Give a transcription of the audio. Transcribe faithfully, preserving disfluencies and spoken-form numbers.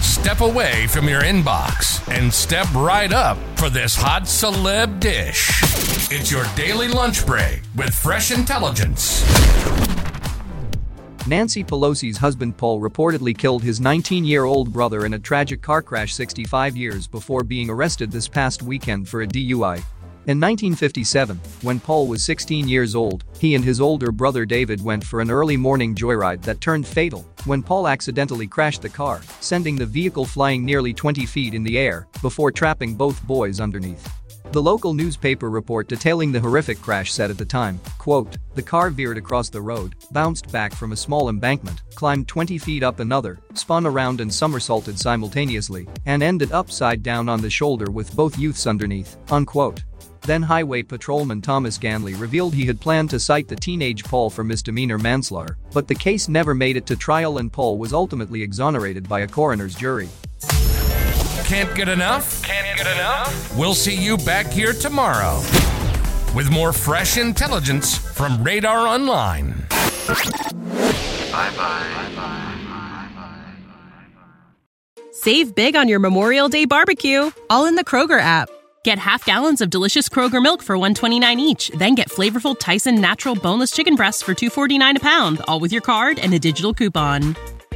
Step away from your inbox and step right up for this hot celeb dish. It's your daily lunch break with fresh intelligence. Nancy Pelosi's husband Paul reportedly killed his nineteen-year-old brother in a tragic car crash sixty-five years before being arrested this past weekend for a D U I. In nineteen fifty-seven, when Paul was sixteen years old, he and his older brother David went for an early morning joyride that turned fatal when Paul accidentally crashed the car, sending the vehicle flying nearly twenty feet in the air before trapping both boys underneath. The local newspaper report detailing the horrific crash said at the time, quote, "The car veered across the road, bounced back from a small embankment, climbed twenty feet up another, spun around and somersaulted simultaneously, and ended upside down on the shoulder with both youths underneath," unquote. Then Highway Patrolman Thomas Ganley revealed he had planned to cite the teenage Paul for misdemeanor manslaughter, but the case never made it to trial and Paul was ultimately exonerated by a coroner's jury. Can't get enough? Can't get enough? We'll see you back here tomorrow with more fresh intelligence from Radar Online. Bye-bye. Bye-bye. Save big on your Memorial Day barbecue, all in the Kroger app. Get half gallons of delicious Kroger milk for one dollar and twenty-nine cents each. Then get flavorful Tyson natural boneless chicken breasts for two dollars and forty-nine cents a pound, all with your card and a digital coupon.